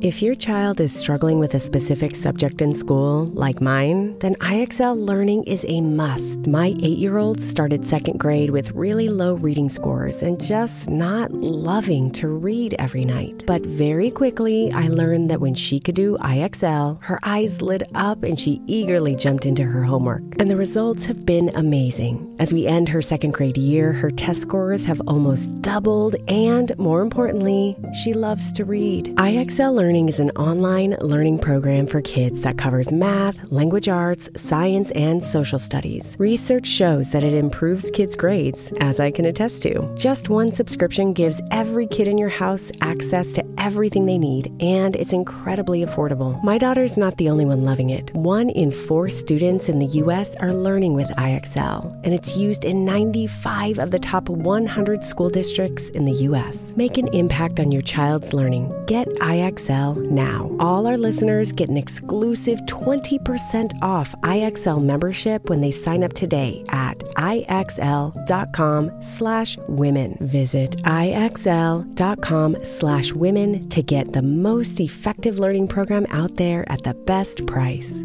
If your child is struggling with a specific subject in school, like mine, then IXL Learning is a must. My 8-year-old started second grade with really low reading scores and just not loving to read every night. But very quickly, I learned that when she could do IXL, her eyes lit up and she eagerly jumped into her homework. And the results have been amazing. As we end her second grade year, her test scores have almost doubled, and more importantly, she loves to read. IXL Learning is an online learning program for kids that covers math, language arts, science, and social studies. Research shows that it improves kids' grades, as I can attest to. Just one subscription gives every kid in your house access to everything they need, and it's incredibly affordable. My daughter's not the only one loving it. 1 in 4 students in the U.S. are learning with IXL, and it's used in 95 of the top 100 school districts in the U.S. Make an impact on your child's learning. Get IXL now. All our listeners get an exclusive 20% off IXL membership when they sign up today at IXL.com/women. Visit IXL.com/women to get the most effective learning program out there at the best price.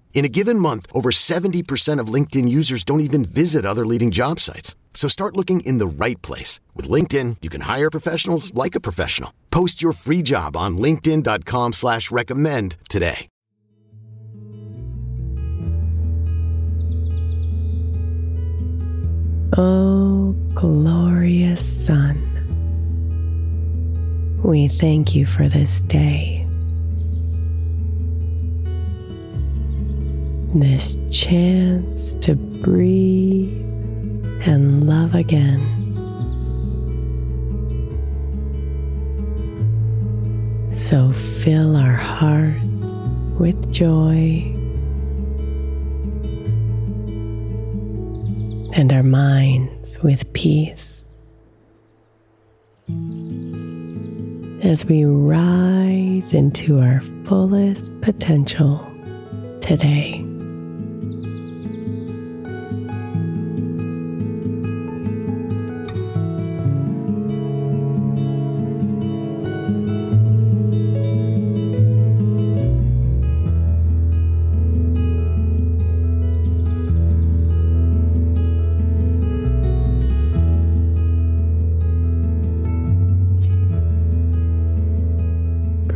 In a given month, over 70% of LinkedIn users don't even visit other leading job sites. So start looking in the right place. With LinkedIn, you can hire professionals like a professional. Post your free job on linkedin.com/recommend today. Oh, glorious sun, we thank you for this day, this chance to breathe and love again. So fill our hearts with joy and our minds with peace as we rise into our fullest potential today.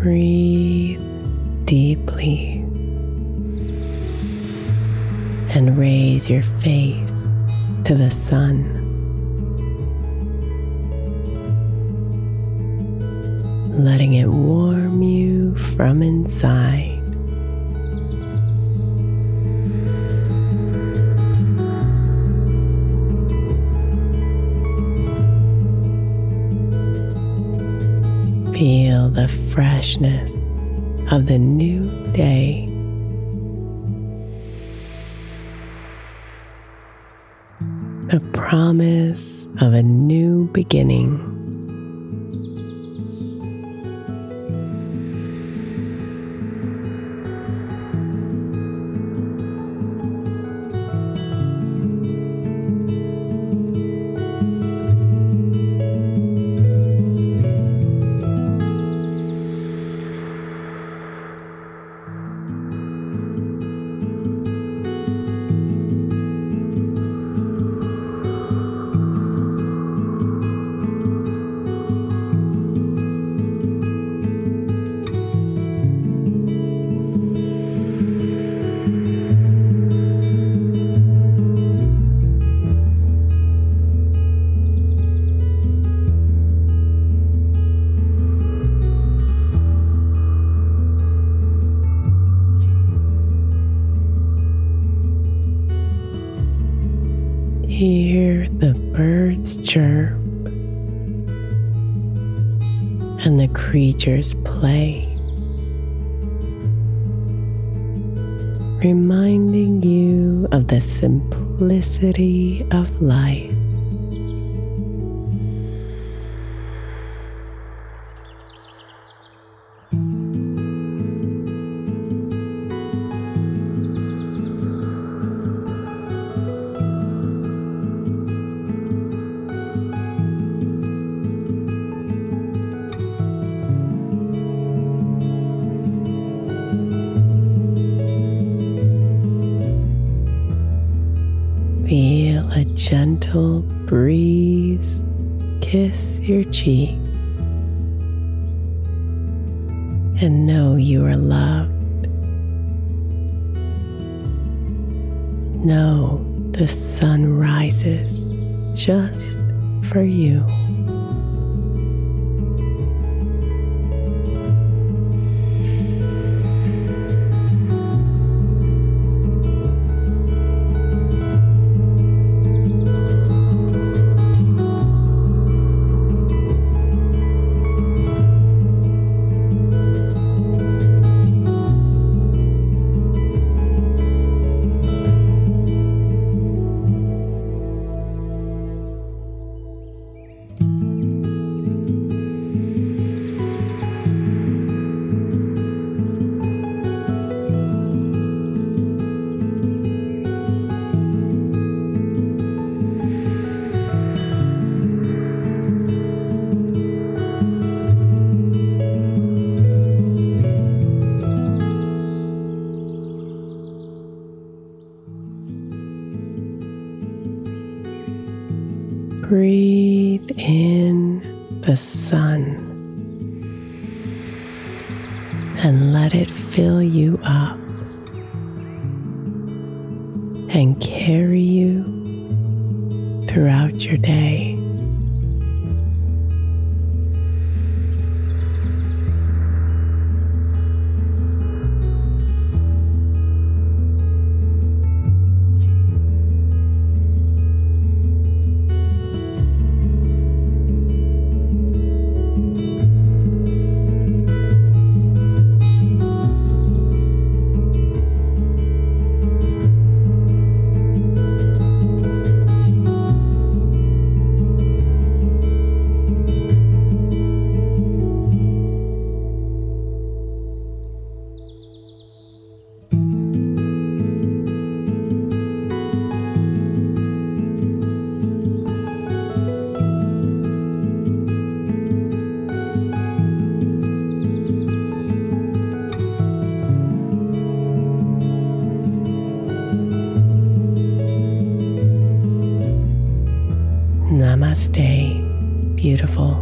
Breathe deeply and raise your face to the sun. Letting it warm you from inside. Feel the freshness of the new day. The promise of a new beginning. Hear the birds chirp and the creatures play, reminding you of the simplicity of life. Feel a gentle breeze kiss your cheek, and know you are loved. Know the sun rises just for you. Breathe in the sun and let it fill you up and carry you throughout your day. Namaste, beautiful.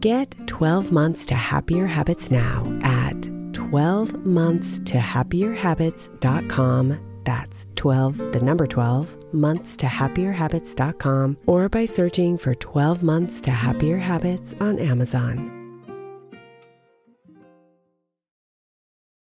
Get 12 Months to Happier Habits now at 12monthstohappierhabits.com. That's 12, the number 12, monthstohappierhabits.com, or by searching for 12 Months to Happier Habits on Amazon.